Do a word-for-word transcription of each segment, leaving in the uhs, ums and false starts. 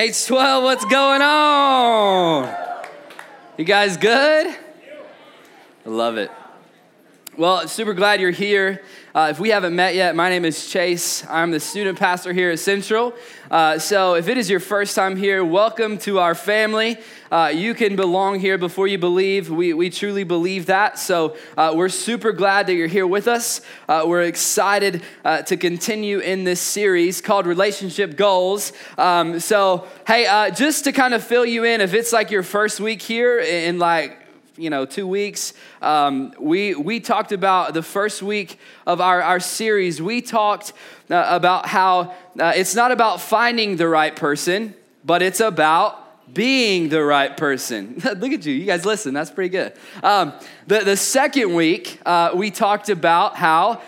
H twelve, what's going on? You guys good? I love it. Well, super glad you're here. Uh, if we haven't met yet, my name is Chase. I'm the student pastor here at Central. Uh, so if it is your first time here, welcome to our family. Uh, you can belong here before you believe. We we truly believe that. So uh, we're super glad that you're here with us. Uh, we're excited uh, to continue in this series called Relationship Goals. Um, so, hey, uh, just to kind of fill you in, if it's like your first week here in like, you know, two weeks, um, we we talked about the first week of our, our series, we talked uh, about how uh, it's not about finding the right person, but it's about being the right person. Look at you, you guys listen, that's pretty good. Um, the, the second week, uh, we talked about how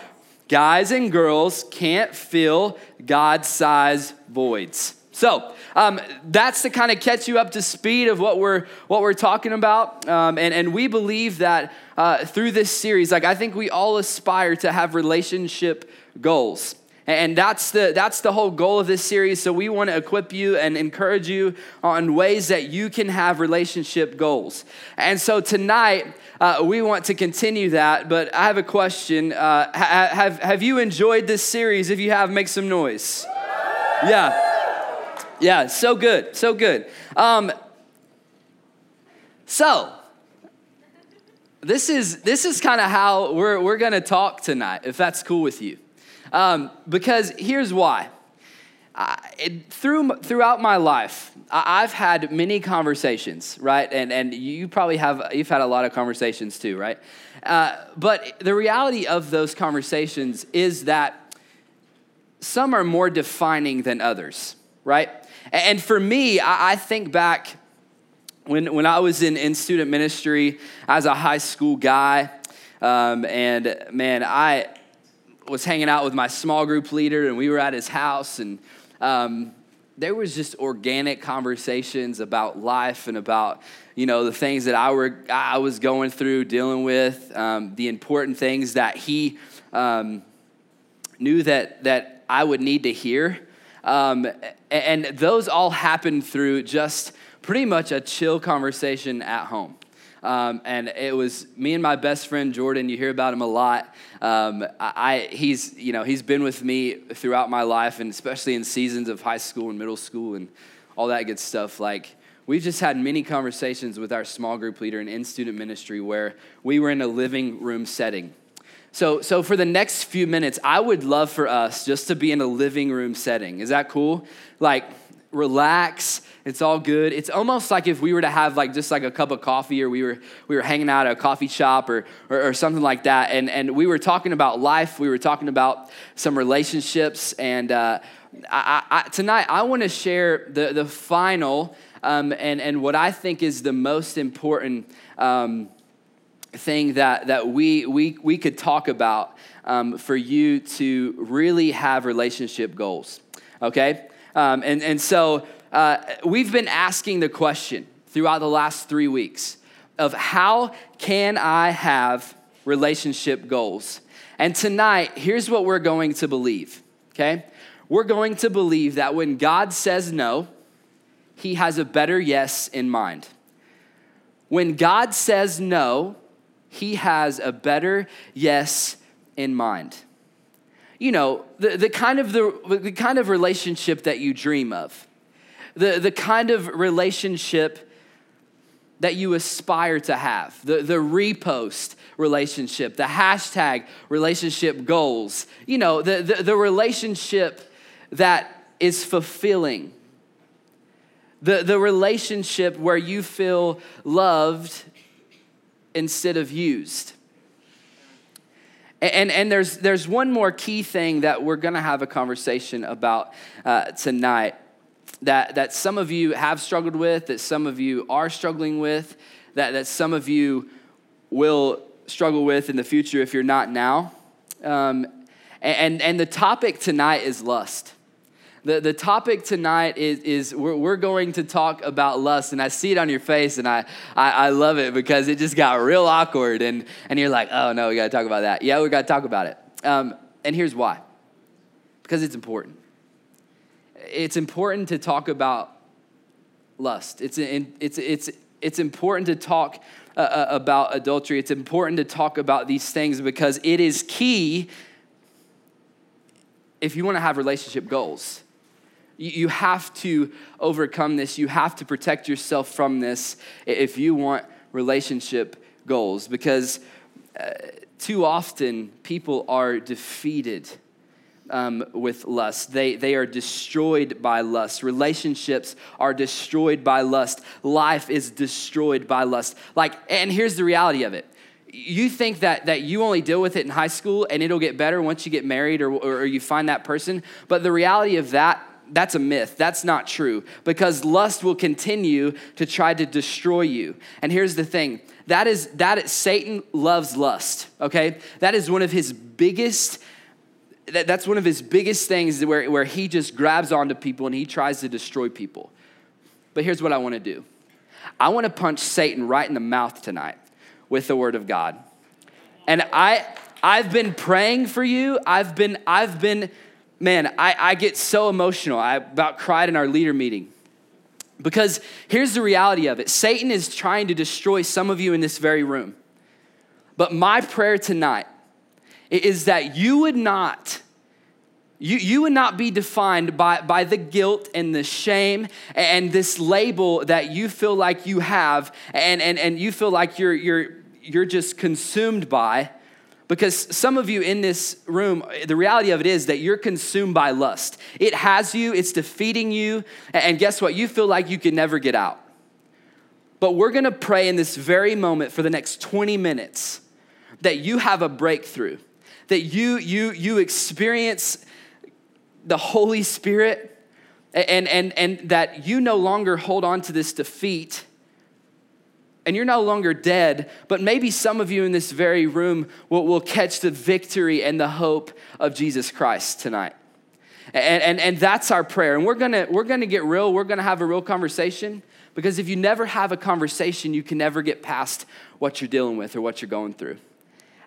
guys and girls can't fill God-sized voids. So um, that's to kind of catch you up to speed of what we're what we're talking about, um, and and we believe that uh, through this series, like I think we all aspire to have relationship goals, and that's the that's the whole goal of this series. So we want to equip you and encourage you on ways that you can have relationship goals, and so tonight uh, we want to continue that. But I have a question: uh, have have you enjoyed this series? If you have, make some noise. Yeah. Yeah, so good, so good. Um, so this is this is kind of how we're we're gonna talk tonight, if that's cool with you, um, because here's why. I, it, through throughout my life, I, I've had many conversations, right? And and you probably have you've had a lot of conversations too, right? Uh, but the reality of those conversations is that some are more defining than others, right? And for me, I think back when when I was in, in student ministry as a high school guy, um, and man, I was hanging out with my small group leader, and we were at his house, and um, there was just organic conversations about life and about, you know, the things that I were I was going through, dealing with, um, the important things that he um, knew that that I would need to hear. Um, and those all happened through just pretty much a chill conversation at home. Um, and it was me and my best friend, Jordan. You hear about him a lot. Um, I, he's, you know, he's been with me throughout my life, and especially in seasons of high school and middle school and all that good stuff. Like, we've just had many conversations with our small group leader and in student ministry where we were in a living room setting. So so for the next few minutes, I would love for us just to be in a living room setting. Is that cool? Like, relax. It's all good. It's almost like if we were to have like just like a cup of coffee, or we were we were hanging out at a coffee shop or or, or something like that. And and we were talking about life. We were talking about some relationships. And uh, I, I, tonight, I want to share the the final um, and and what I think is the most important Um, thing that that we we we could talk about um, for you to really have relationship goals, okay? Um, and and so uh, we've been asking the question throughout the last three weeks of how can I have relationship goals? And tonight, here's what we're going to believe, okay? We're going to believe that when God says no, He has a better yes in mind. When God says no, He has a better yes in mind. You know, the, the kind of the, the kind of relationship that you dream of, the, the kind of relationship that you aspire to have, the, the repost relationship, the hashtag relationship goals, you know, the, the, the relationship that is fulfilling, the, the relationship where you feel loved instead of used. And, and and there's there's one more key thing that we're gonna have a conversation about uh, tonight that that some of you have struggled with, that some of you are struggling with, that, that some of you will struggle with in the future if you're not now. Um, and and the topic tonight is lust. The the topic tonight is, is we're, we're going to talk about lust, and I see it on your face, and I, I, I love it because it just got real awkward, and, and you're like, oh, no, we got to talk about that. Yeah, we got to talk about it. Um, and here's why. Because it's important. It's important to talk about lust. It's it's it's it's important to talk uh, about adultery. It's important to talk about these things because it is key if you want to have relationship goals. You have to overcome this. You have to protect yourself from this if you want relationship goals, because uh, too often people are defeated um, with lust. They, they are destroyed by lust. Relationships are destroyed by lust. Life is destroyed by lust. Like, and here's the reality of it. You think that that you only deal with it in high school and it'll get better once you get married or or you find that person. But the reality of that, that's a myth. That's not true, because lust will continue to try to destroy you. And here's the thing. That is, that is, Satan loves lust, okay? That is one of his biggest, that, that's one of his biggest things where, where he just grabs onto people and he tries to destroy people. But here's what I want to do. I want to punch Satan right in the mouth tonight with the word of God. And I, I've been praying for you. I've been, I've been, Man, I, I get so emotional. I about cried in our leader meeting, because here's the reality of it. Satan is trying to destroy some of you in this very room. But my prayer tonight is that you would not, you, you would not be defined by, by the guilt and the shame and this label that you feel like you have and, and, and you feel like you're, you're, you're just consumed by. Because some of you in this room, the reality of it is that you're consumed by lust. It has you, it's defeating you, and guess what? You feel like you can never get out. But we're gonna pray in this very moment for the next twenty minutes that you have a breakthrough, that you you you experience the Holy Spirit, and and and that you no longer hold on to this defeat. And you're no longer dead, but maybe some of you in this very room will, will catch the victory and the hope of Jesus Christ tonight. And, and, and that's our prayer. And we're gonna, we're gonna get real. We're gonna have a real conversation, because if you never have a conversation, you can never get past what you're dealing with or what you're going through.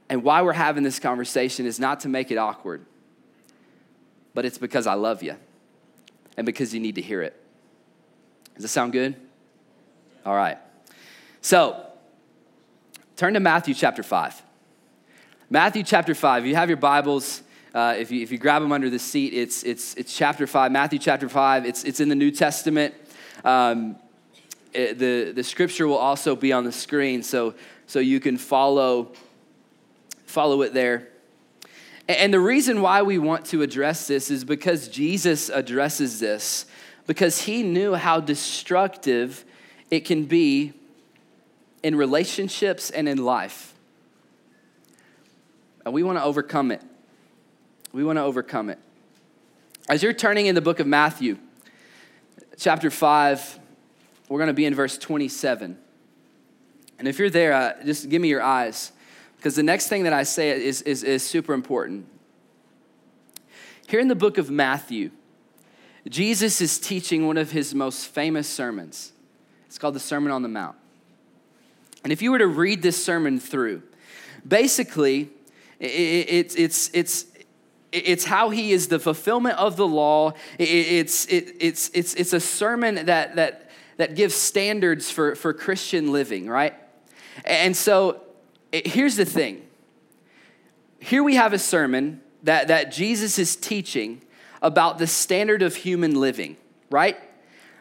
And why we're having this conversation is not to make it awkward, but it's because I love you and because you need to hear it. Does that sound good? All right. So, turn to Matthew chapter five. Matthew chapter five. You have your Bibles. Uh, if you if you grab them under the seat, it's it's it's chapter five. Matthew chapter five. It's it's in the New Testament. Um, it, the the scripture will also be on the screen, so so you can follow follow it there. And, and the reason why we want to address this is because Jesus addresses this, because he knew how destructive it can be in relationships and in life. And we want to overcome it. We want to overcome it. As you're turning in the book of Matthew, chapter five, we're going to be in verse twenty-seven. And if you're there, uh, just give me your eyes, because the next thing that I say is, is, is super important. Here in the book of Matthew, Jesus is teaching one of his most famous sermons. It's called the Sermon on the Mount. And if you were to read this sermon through, basically, it's it's it's it's how he is the fulfillment of the law. It's it's it's it's a sermon that that that gives standards for for Christian living, right? And so, here's the thing. Here we have a sermon that that Jesus is teaching about the standard of human living, right?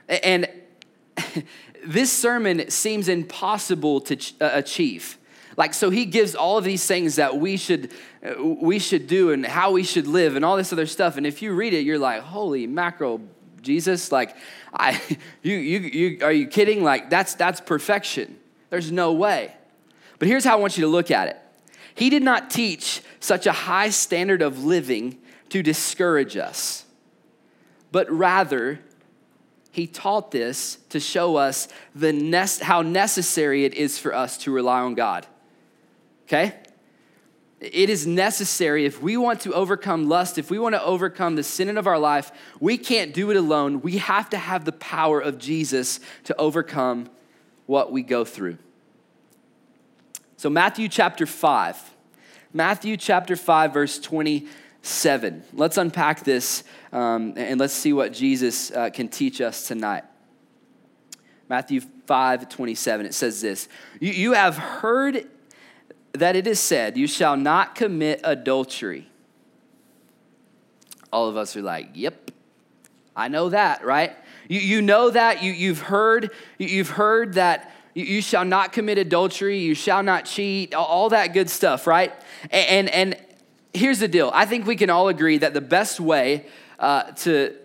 And this sermon seems impossible to ch- uh, achieve. Like, so he gives all of these things that we should uh, we should do and how we should live and all this other stuff. And if you read it, you're like, holy mackerel, Jesus! Like, I, you, you, you, are you kidding? Like, that's that's perfection. There's no way. But here's how I want you to look at it. He did not teach such a high standard of living to discourage us, but rather, he taught this to show us the nest, how necessary it is for us to rely on God, okay? It is necessary. If we want to overcome lust, if we want to overcome the sin of our life, we can't do it alone. We have to have the power of Jesus to overcome what we go through. So Matthew chapter five, Matthew chapter five, verse twenty-seven. Let's unpack this um, and let's see what Jesus uh, can teach us tonight. Matthew five twenty-seven, it says this, you, you have heard that it is said, you shall not commit adultery. All of us are like, yep, I know that, right? You you know that, you, you've heard, you, you've heard that you, you shall not commit adultery, you shall not cheat, all, all that good stuff, right? And, and, and here's the deal. I think we can all agree that the best way uh, to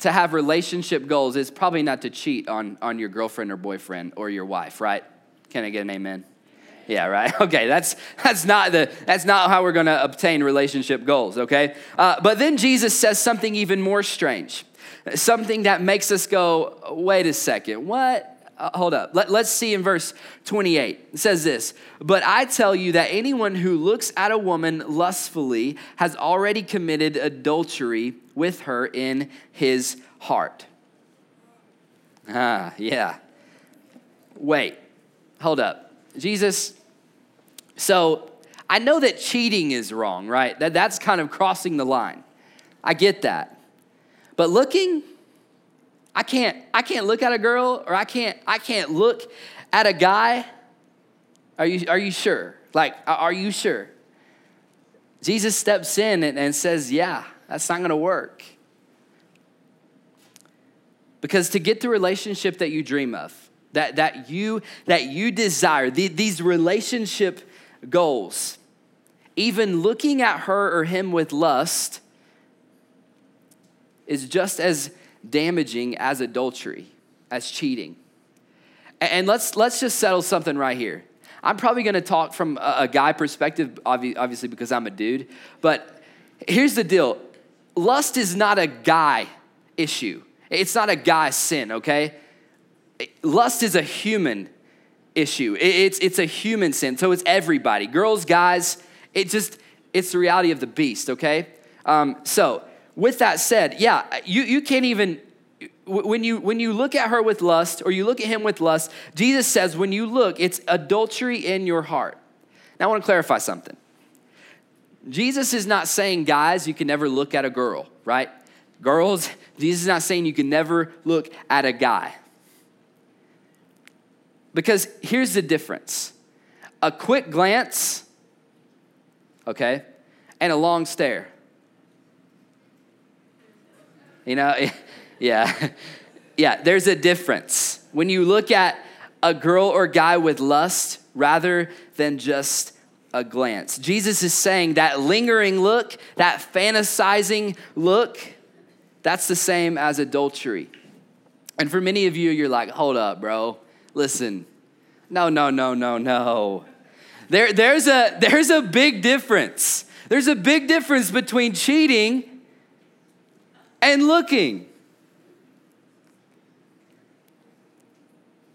to have relationship goals is probably not to cheat on, on your girlfriend or boyfriend or your wife, right? Can I get an amen? Yeah, right. Okay, that's that's not the that's not how we're going to obtain relationship goals. Okay, uh, but then Jesus says something even more strange, something that makes us go, "Wait a second, what? Uh, hold up. Let, let's see in verse twenty-eight. It says this: But I tell you that anyone who looks at a woman lustfully has already committed adultery with her in his heart." Ah, yeah. Wait, hold up. Jesus, so I know that cheating is wrong, right? That that's kind of crossing the line. I get that. But looking, I can't I can't look at a girl or I can't I can't look at a guy. Are you are you sure? Like, are you sure? Jesus steps in and, and says, yeah, that's not gonna work. Because to get the relationship that you dream of, That that you that you desire, the, these relationship goals, even looking at her or him with lust is just as damaging as adultery, as cheating. And, and let's let's just settle something right here. I'm probably going to talk from a, a guy perspective, obviously because I'm a dude. But here's the deal: lust is not a guy issue. It's not a guy sin. Okay. Lust is a human issue. It's it's a human sin. So it's everybody, girls, guys. It just it's the reality of the beast. Okay. Um, so with that said, yeah, you you can't even when you when you look at her with lust or you look at him with lust. Jesus says when you look, it's adultery in your heart. Now I want to clarify something. Jesus is not saying, guys, you can never look at a girl, right? Girls, Jesus is not saying you can never look at a guy. Because here's the difference. A quick glance, okay, and a long stare. You know, yeah. Yeah, there's a difference. When you look at a girl or guy with lust rather than just a glance. Jesus is saying that lingering look, that fantasizing look, that's the same as adultery. And for many of you, you're like, hold up, bro. Listen, no, no, no, no, no. There, there's a, there's a big difference. There's a big difference between cheating and looking.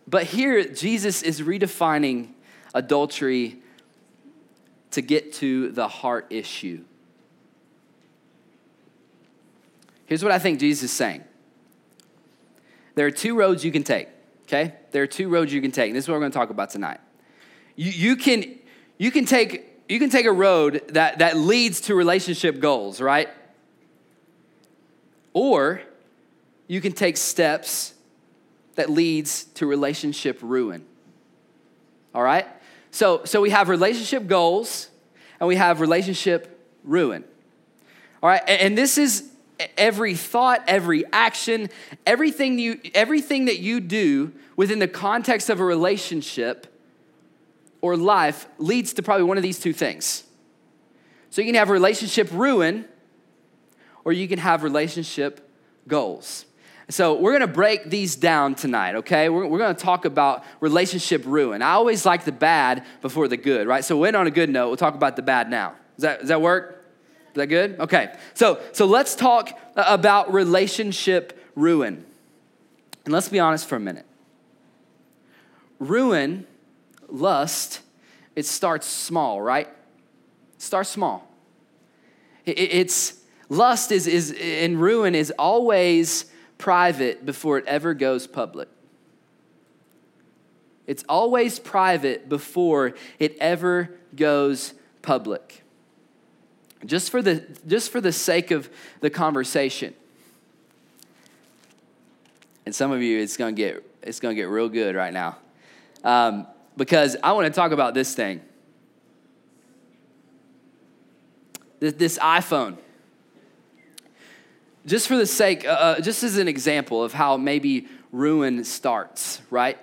But here, Jesus is redefining adultery to get to the heart issue. Here's what I think Jesus is saying. There are two roads you can take. Okay, there are two roads you can take. And this is what we're going to talk about tonight. You, you can you can take you can take a road that, that leads to relationship goals, right? Or you can take steps that leads to relationship ruin. All right? So so we have relationship goals and we have relationship ruin. All right, and, and this is every thought, every action, everything you, everything that you do within the context of a relationship or life leads to probably one of these two things. So you can have relationship ruin or you can have relationship goals. So we're going to break these down tonight, okay? We're, we're going to talk about relationship ruin. I always like the bad before the good, right? So we went on a good note. We'll talk about the bad now. Does that, does that work? Is that good? Okay. So so let's talk about relationship ruin. And let's be honest for a minute. Ruin, lust, it starts small, right? It starts small. It, it's lust is is and ruin is always private before it ever goes public. It's always private before it ever goes public. Just for the just for the sake of the conversation, And some of you, it's gonna get it's gonna get real good right now, um, because I want to talk about this thing, this, this iPhone. Just for the sake, uh, just as an example of how maybe ruin starts, right?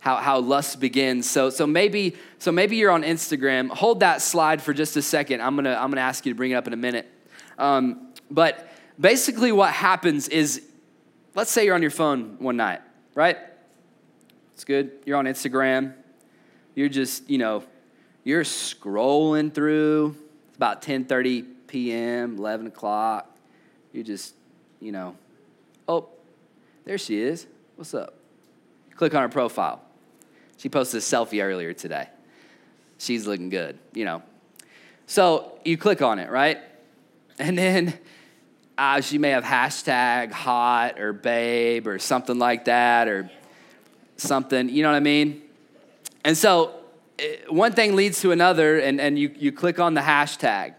How how lust begins. So so maybe so maybe you're on Instagram. Hold that slide for just a second. I'm gonna I'm gonna ask you to bring it up in a minute. Um, but basically, what happens is, let's say you're on your phone one night, right? It's good. You're on Instagram. You're just, you know, you're scrolling through. It's about ten thirty p.m., eleven o'clock. You just, you know, oh, there she is. What's up? Click on her profile. She posted a selfie earlier today. She's looking good, you know. So you click on it, right? And then Uh, she may have hashtag hot or babe or something like that or something, you know what I mean? And so it, one thing leads to another, and, and you, you click on the hashtag.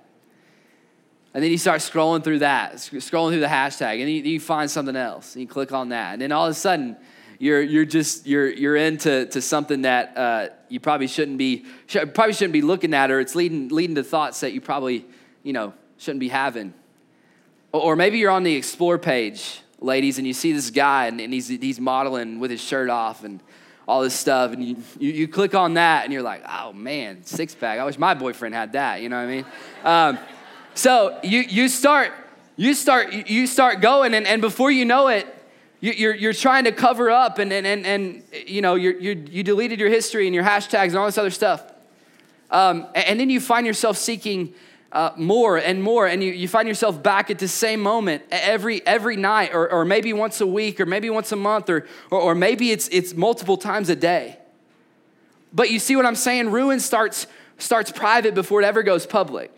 And then you start scrolling through that, scrolling through the hashtag, and you, you find something else, and you click on that. And then all of a sudden, you're you're just you're you're into to something that uh, you probably shouldn't be probably shouldn't be looking at, or it's leading leading to thoughts that you probably, you know, shouldn't be having. Or maybe you're on the explore page, ladies, and you see this guy, and, and he's he's modeling with his shirt off and all this stuff, and you, you, you click on that, and you're like, oh, man, six-pack. I wish my boyfriend had that, you know what I mean? Um, so you you start you start, you start going, and, and before you know it, you, you're you're trying to cover up, and, and, and, and you know, you you deleted your history and your hashtags and all this other stuff. Um, and, and then you find yourself seeking Uh, more and more, and you, you find yourself back at the same moment every every night, or, or maybe once a week, or maybe once a month, or, or or maybe it's it's multiple times a day. But you see what I'm saying? Ruin starts starts private before it ever goes public.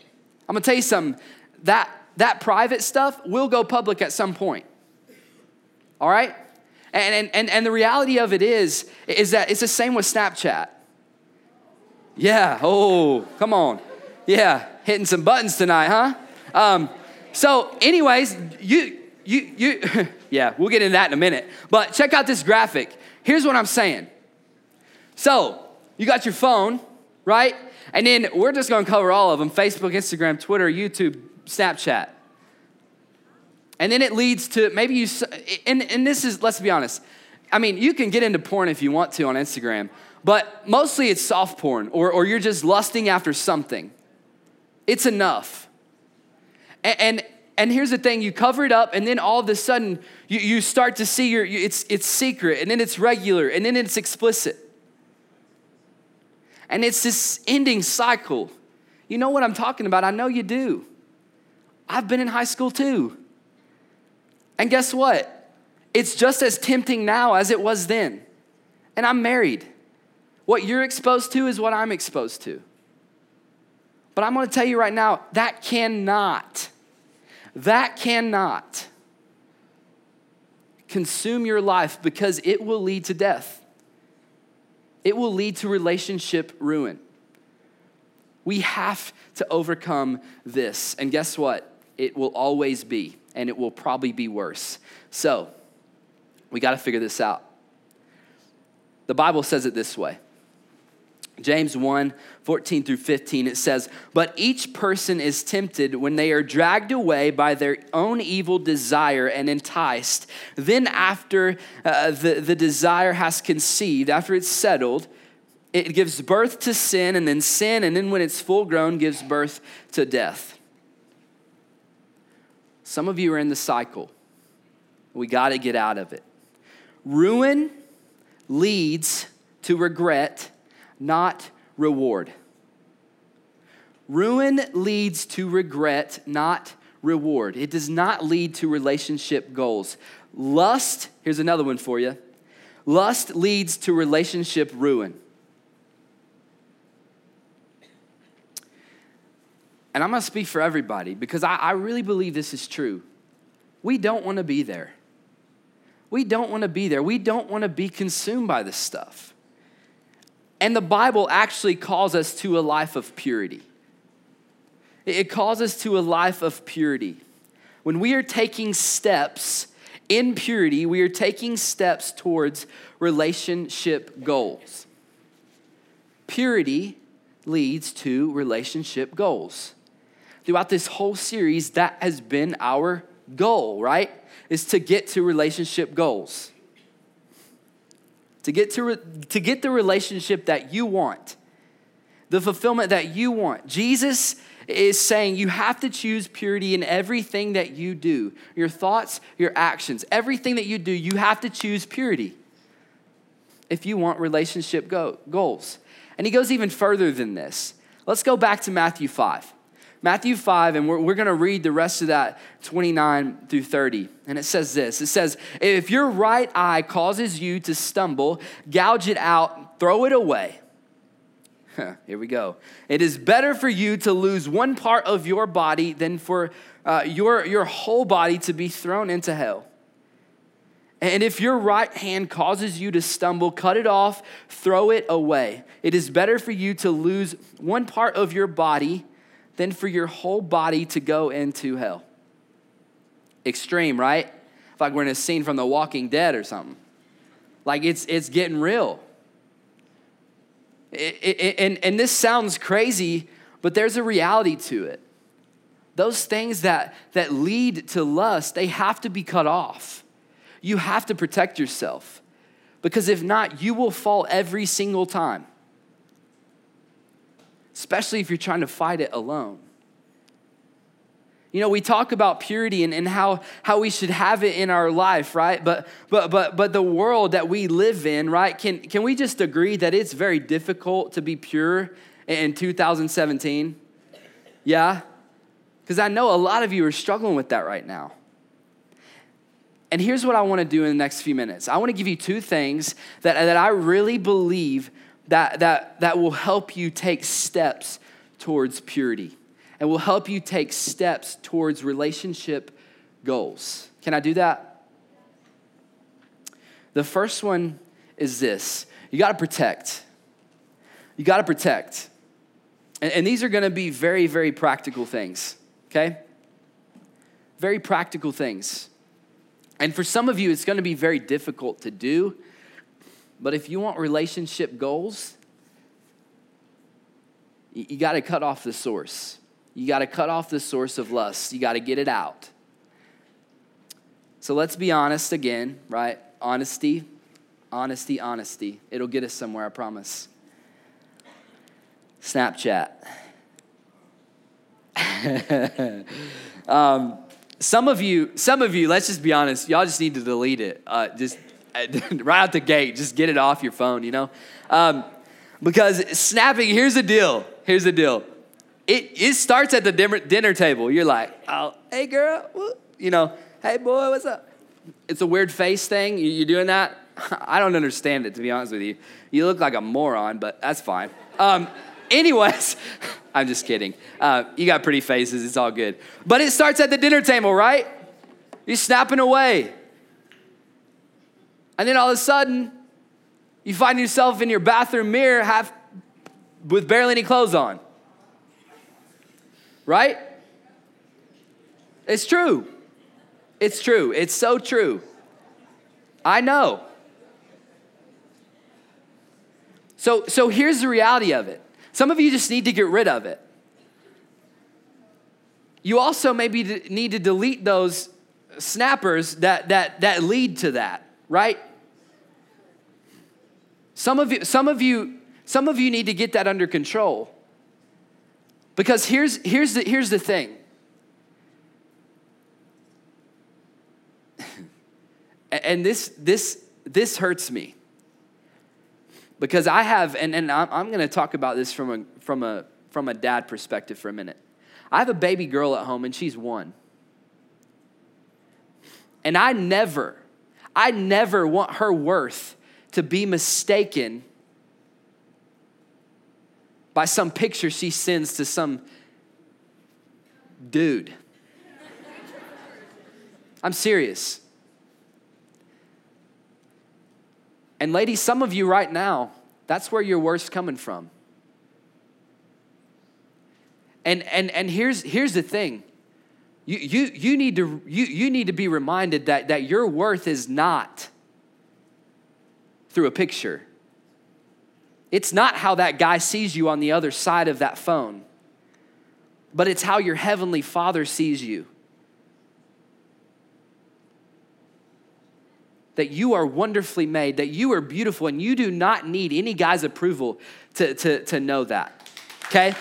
I'm gonna tell you something. That that private stuff will go public at some point. All right? And and and the reality of it is is that it's the same with Snapchat. Yeah. Oh, come on. Yeah. Hitting some buttons tonight, huh? Um, so anyways, you, you, you, yeah, we'll get into that in a minute. But check out this graphic. Here's what I'm saying. So you got your phone, right? And then we're just going to cover all of them: Facebook, Instagram, Twitter, YouTube, Snapchat. And then it leads to maybe you, and, and this is, let's be honest. I mean, you can get into porn if you want to on Instagram, but mostly it's soft porn, or, or you're just lusting after something. It's enough. And, and and here's the thing, you cover it up, and then all of a sudden, you, you start to see your, you, it's it's secret, and then it's regular, and then it's explicit. And it's this ending cycle. You know what I'm talking about. I know you do. I've been in high school too. And guess what? It's just as tempting now as it was then. And I'm married. What you're exposed to is what I'm exposed to. But I'm going to tell you right now, that cannot, that cannot consume your life, because it will lead to death. It will lead to relationship ruin. We have to overcome this. And guess what? It will always be, and it will probably be worse. So we got to figure this out. The Bible says it this way. James one, fourteen through fifteen, it says, "But each person is tempted when they are dragged away by their own evil desire and enticed. Then after uh, the, the desire has conceived, after it's settled, it gives birth to sin, and then sin, and then when it's full grown, gives birth to death." Some of you are in the cycle. We got to get out of it. Ruin leads to regret, not reward. Ruin leads to regret, not reward. It does not lead to relationship goals. Lust, here's another one for you. Lust leads to relationship ruin. And I'm going to speak for everybody, because I, I really believe this is true. We don't want to be there. We don't want to be there. We don't want to be consumed by this stuff. And the Bible actually calls us to a life of purity. It calls us to a life of purity. When we are taking steps In purity, we are taking steps towards relationship goals. Purity leads to relationship goals. Throughout this whole series, that has been our goal, right? Is to get to relationship goals. To get to re- to get the relationship that you want, the fulfillment that you want. Jesus is saying you have to choose purity in everything that you do. Your thoughts, your actions, everything that you do, you have to choose purity if you want relationship go- goals. And he goes even further than this. Let's go back to Matthew five. Matthew five, and we're, we're going to read the rest of that twenty-nine through thirty. And it says this. It says, if your right eye causes you to stumble, gouge it out, throw it away. Huh, here we go. It is better for you to lose one part of your body than for uh, your, your whole body to be thrown into hell. And if your right hand causes you to stumble, cut it off, throw it away. It is better for you to lose one part of your body than for your whole body to go into hell. Extreme, right? Like we're in a scene from The Walking Dead or something. Like it's it's getting real. It, it, and, and this sounds crazy, but there's a reality to it. Those things that, that lead to lust, they have to be cut off. You have to protect yourself, because if not, you will fall every single time. Especially if you're trying to fight it alone. You know, we talk about purity and, and how, how we should have it in our life, right? But but but but the world that we live in, right? Can can we just agree that it's very difficult to be pure in two thousand seventeen? Yeah? Because I know a lot of you are struggling with that right now. And here's what I want to do in the next few minutes. I want to give you two things that, that I really believe That, that, that will help you take steps towards purity and will help you take steps towards relationship goals. Can I do that? The first one is this. You got to protect. You got to protect. And, and these are going to be very, very practical things, okay? Very practical things. And for some of you, it's going to be very difficult to do. But if you want relationship goals, you got to cut off the source. You got to cut off the source of lust. You got to get it out. So let's be honest again, right? Honesty, honesty, honesty. It'll get us somewhere, I promise. Snapchat. um, some of you, some of you, let's just be honest. Y'all just need to delete it. Uh, just right out the gate, just get it off your phone, you know? Um, because snapping, here's the deal. Here's the deal. It it starts at the dinner, dinner table. You're like, oh, hey, girl. Whoop. You know, hey, boy, what's up? It's a weird face thing. You, you doing that? I don't understand it, to be honest with you. You look like a moron, but that's fine. Um, anyways, I'm just kidding. Uh, you got pretty faces. It's all good. But it starts at the dinner table, right? You're snapping away. And then all of a sudden, you find yourself in your bathroom mirror half with barely any clothes on. Right? It's true. It's true. It's so true. I know. So, so here's the reality of it. Some of you just need to get rid of it. You also maybe need to delete those snappers that, that, that lead to that. Right? Some of you, some of you, some of you need to get that under control. Because here's here's the here's the thing. And this this this hurts me. Because I have, and, and I'm I'm gonna talk about this from a from a from a dad perspective for a minute. I have a baby girl at home and she's one. And I never I never want her worth to be mistaken by some picture she sends to some dude. I'm serious. And ladies, some of you right now, that's where your worth's coming from. And and and here's here's the thing. You, you, you, need to, you, you need to be reminded that, that your worth is not through a picture. It's not how that guy sees you on the other side of that phone, but it's how your heavenly Father sees you. That you are wonderfully made, that you are beautiful, and you do not need any guy's approval to, to, to know that, okay?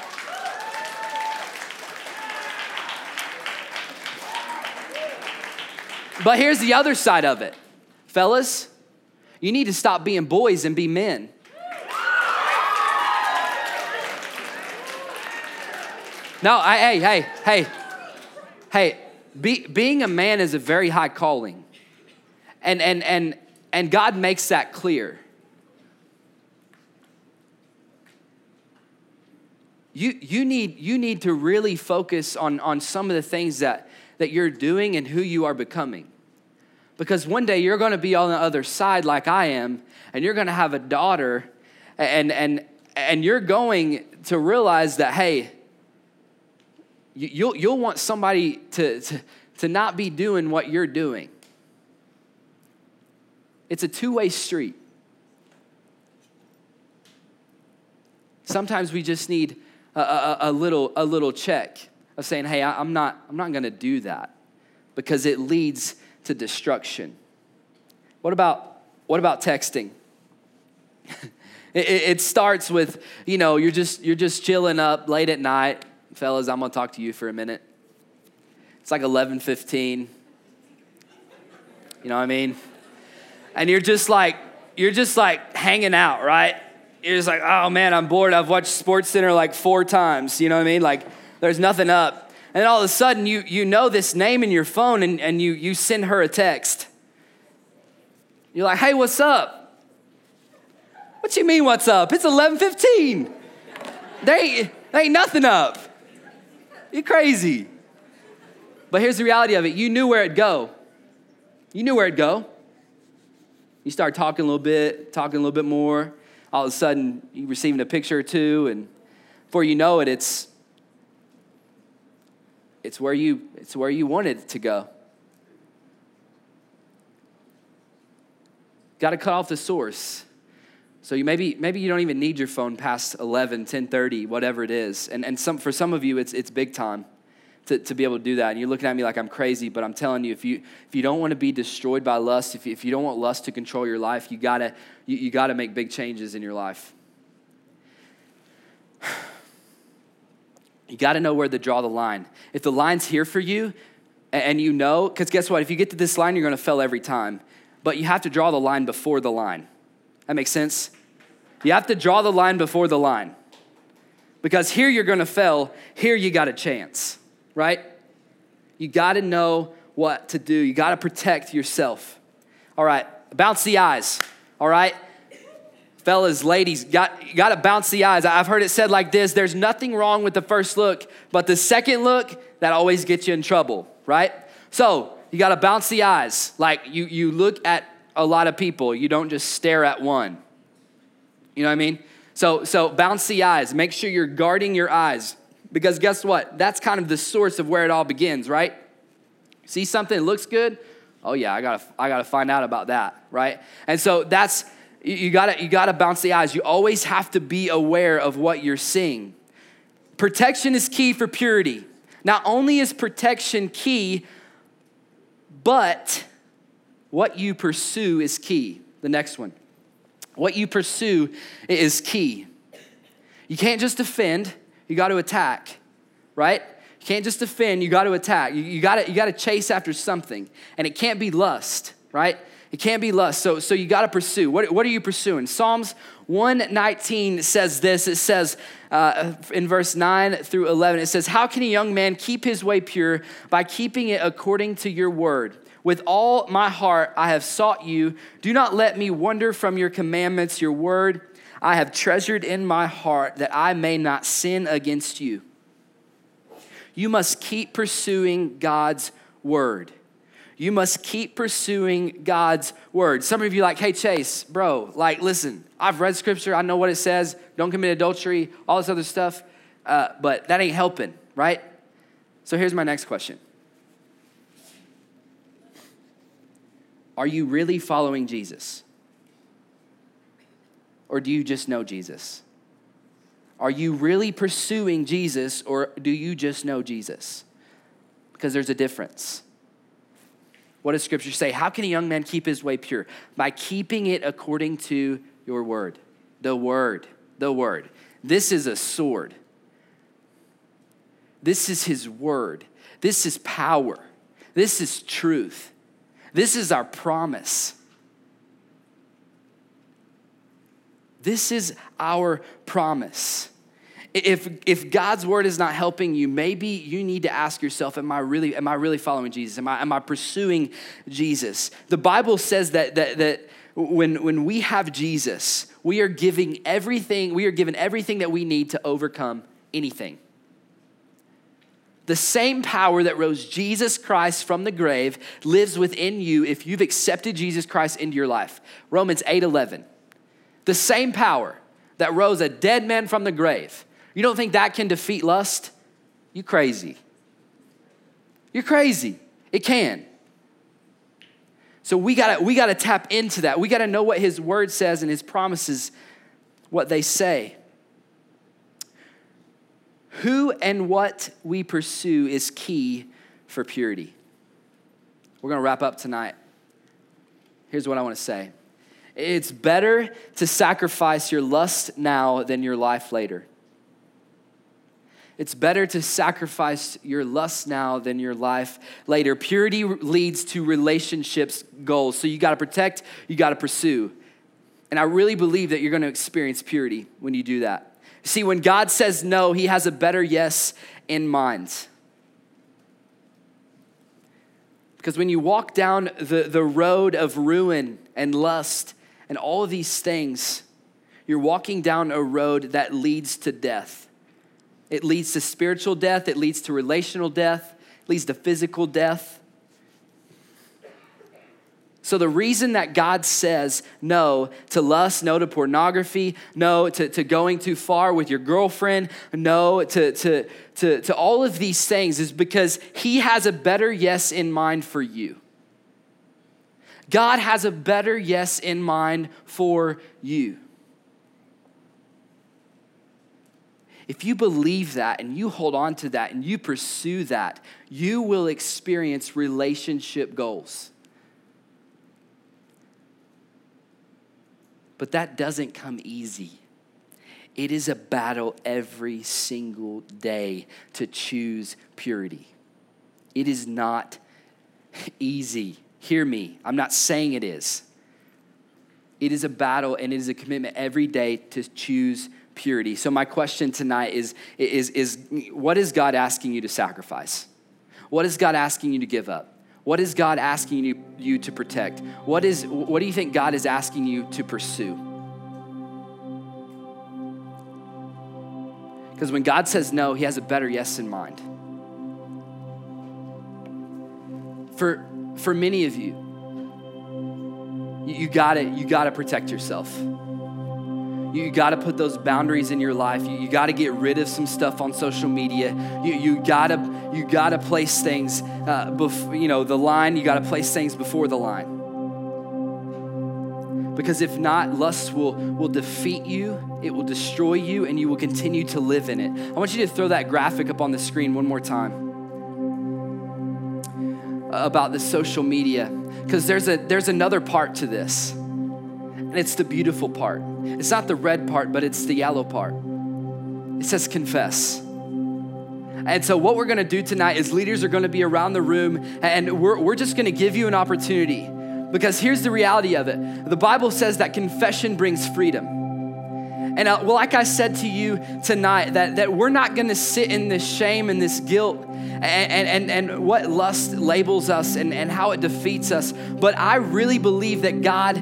But here's the other side of it. Fellas, you need to stop being boys and be men. No, I, hey, hey, hey, hey, be, being a man is a very high calling. And and and and God makes that clear. You you need you need to really focus on, on some of the things that, that you're doing and who you are becoming. Because one day you're gonna be on the other side like I am, and you're gonna have a daughter, and and and you're going to realize that, hey, you'll you'll want somebody to to, to not be doing what you're doing. It's a two-way street. Sometimes we just need a, a, a little a little check of saying, "Hey, I, I'm not I'm not going to do that," because it leads to destruction. What about what about texting? it, it starts with, you know, you're just you're just chilling up late at night, fellas. I'm going to talk to you for a minute. It's like eleven fifteen. You know what I mean? And you're just like, you're just like hanging out, right? You're just like, oh man, I'm bored. I've watched SportsCenter like four times. You know what I mean? Like, there's nothing up. And then all of a sudden, you you know this name in your phone, and, and you you send her a text. You're like, hey, what's up? What you mean, what's up? It's eleven fifteen. There ain't, there ain't nothing up. You're crazy. But here's the reality of it. You knew where it'd go. You knew where it'd go. You start talking a little bit, talking a little bit more. All of a sudden, you're receiving a picture or two, and before you know it, it's it's where you it's where you wanted it to go. Got to cut off the source. So you maybe maybe you don't even need your phone past eleven, ten thirty, whatever it is. And and some for some of you, it's it's big time to, to be able to do that. And you're looking at me like I'm crazy, but I'm telling you, if you if you don't want to be destroyed by lust, if you, if you don't want lust to control your life, you gotta you, you gotta make big changes in your life. You gotta know where to draw the line. If the line's here for you, and, and you know, because guess what? If you get to this line, you're gonna fail every time. But you have to draw the line before the line. That makes sense? You have to draw the line before the line. Because here you're gonna fail, here you got a chance. Right? You got to know what to do. You got to protect yourself. All right, bounce the eyes. All right, fellas, ladies, got you got to bounce the eyes. I've heard it said like this: there's nothing wrong with the first look, but the second look, that always gets you in trouble. Right? So you got to bounce the eyes. Like you, you look at a lot of people. You don't just stare at one. You know what I mean? So so bounce the eyes. Make sure you're guarding your eyes. Because guess what? That's kind of the source of where it all begins, right? See something that looks good? Oh yeah, I gotta, I gotta find out about that, right? And so that's you gotta, you gotta bounce the eyes. You always have to be aware of what you're seeing. Protection is key for purity. Not only is protection key, but what you pursue is key. The next one, what you pursue is key. You can't just defend. You got to attack, right? You can't just defend. You got to attack. You, you got to you got to chase after something, and it can't be lust, right? It can't be lust. So so you got to pursue. What what are you pursuing? Psalms one nineteen says this. It says uh, in verse nine through eleven. It says, "How can a young man keep his way pure? By keeping it according to your word. With all my heart I have sought you. Do not let me wander from your commandments. Your word I have treasured in my heart, that I may not sin against you." You must keep pursuing God's word. You must keep pursuing God's word. Some of you are like, hey, Chase, bro, like, listen, I've read scripture. I know what it says. Don't commit adultery, all this other stuff. Uh, but that ain't helping, right? So here's my next question. Are you really following Jesus? Or do you just know Jesus? Are you really pursuing Jesus, or do you just know Jesus? Because there's a difference. What does Scripture say? How can a young man keep his way pure? By keeping it according to your word. The word, the word. This is a sword. This is his word. This is power. This is truth. This is our promise. This is our promise. If, if God's word is not helping you, maybe you need to ask yourself, am I really, am I really following Jesus? Am I, am I pursuing Jesus? The Bible says that, that, that when, when we have Jesus, we are giving everything, we are given everything that we need to overcome anything. The same power that rose Jesus Christ from the grave lives within you if you've accepted Jesus Christ into your life. Romans eight eleven. The same power that rose a dead man from the grave. You don't think that can defeat lust? You crazy. You're crazy. It can. So we gotta, we gotta tap into that. We gotta know what his word says and his promises, what they say. Who and what we pursue is key for purity. We're gonna wrap up tonight. Here's what I wanna say. It's better to sacrifice your lust now than your life later. It's better to sacrifice your lust now than your life later. Purity leads to relationships goals. So you gotta protect, you gotta pursue. And I really believe that you're gonna experience purity when you do that. See, when God says no, he has a better yes in mind. Because when you walk down the, the road of ruin and lust, and all of these things, you're walking down a road that leads to death. It leads to spiritual death. It leads to relational death. It leads to physical death. So the reason that God says no to lust, no to pornography, no to, to going too far with your girlfriend, no to, to, to, to all of these things is because he has a better yes in mind for you. God has a better yes in mind for you. If you believe that and you hold on to that and you pursue that, you will experience relationship goals. But that doesn't come easy. It is a battle every single day to choose purity. It is not easy. Hear me, I'm not saying it is. It is a battle and it is a commitment every day to choose purity. So my question tonight is, is, is what is God asking you to sacrifice? What is God asking you to give up? What is God asking you, you to protect? What is, what do you think God is asking you to pursue? Because when God says no, he has a better yes in mind. For For many of you, you gotta, you gotta protect yourself. You gotta put those boundaries in your life. You, you gotta get rid of some stuff on social media. You, you gotta, you gotta place things, uh, bef- you know, the line. You gotta place things before the line. Because if not, lust will, will defeat you. It will destroy you, and you will continue to live in it. I want you to throw that graphic up on the screen one more time about the social media, because there's a there's another part to this, and it's the beautiful part. It's not the red part, but it's the yellow part. It says confess. And so what we're gonna do tonight is leaders are gonna be around the room, and we're, we're just gonna give you an opportunity, because here's the reality of it. The Bible says that confession brings freedom. And uh, well, like I said to you tonight, that, that we're not gonna sit in this shame and this guilt and, and, and, and what lust labels us and, and how it defeats us. But I really believe that God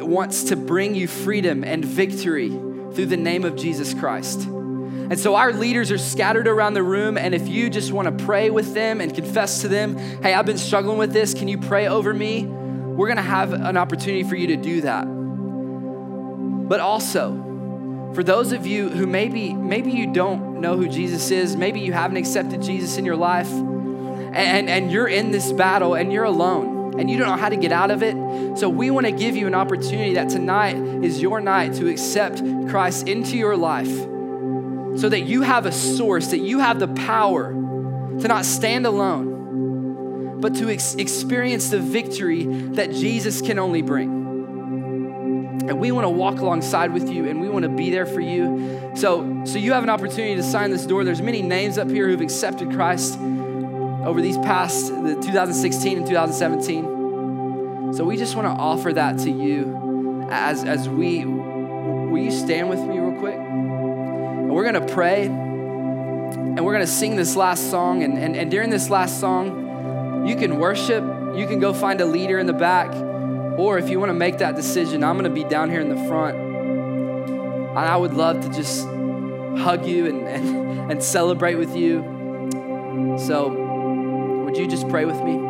wants to bring you freedom and victory through the name of Jesus Christ. And so our leaders are scattered around the room, and if you just wanna pray with them and confess to them, hey, I've been struggling with this, can you pray over me? We're gonna have an opportunity for you to do that. But also, for those of you who maybe maybe you don't know who Jesus is, maybe you haven't accepted Jesus in your life, and, and you're in this battle and you're alone. and you don't know how to get out of it. So we want to give you an opportunity that tonight is your night to accept Christ into your life so that you have a source, that you have the power to not stand alone, but to ex- experience the victory that Jesus can only bring. And we want to walk alongside with you, and we want to be there for you. So, so you have an opportunity to sign this door. There's many names up here who've accepted Christ over these past the two thousand sixteen and two thousand seventeen. So we just want to offer that to you as, as we, will you stand with me real quick? And we're going to pray, and we're going to sing this last song. And, and, and during this last song, you can worship. You can go find a leader in the back. Or if you want to make that decision, I'm going to be down here in the front. And I would love to just hug you and, and, and celebrate with you. So would you just pray with me?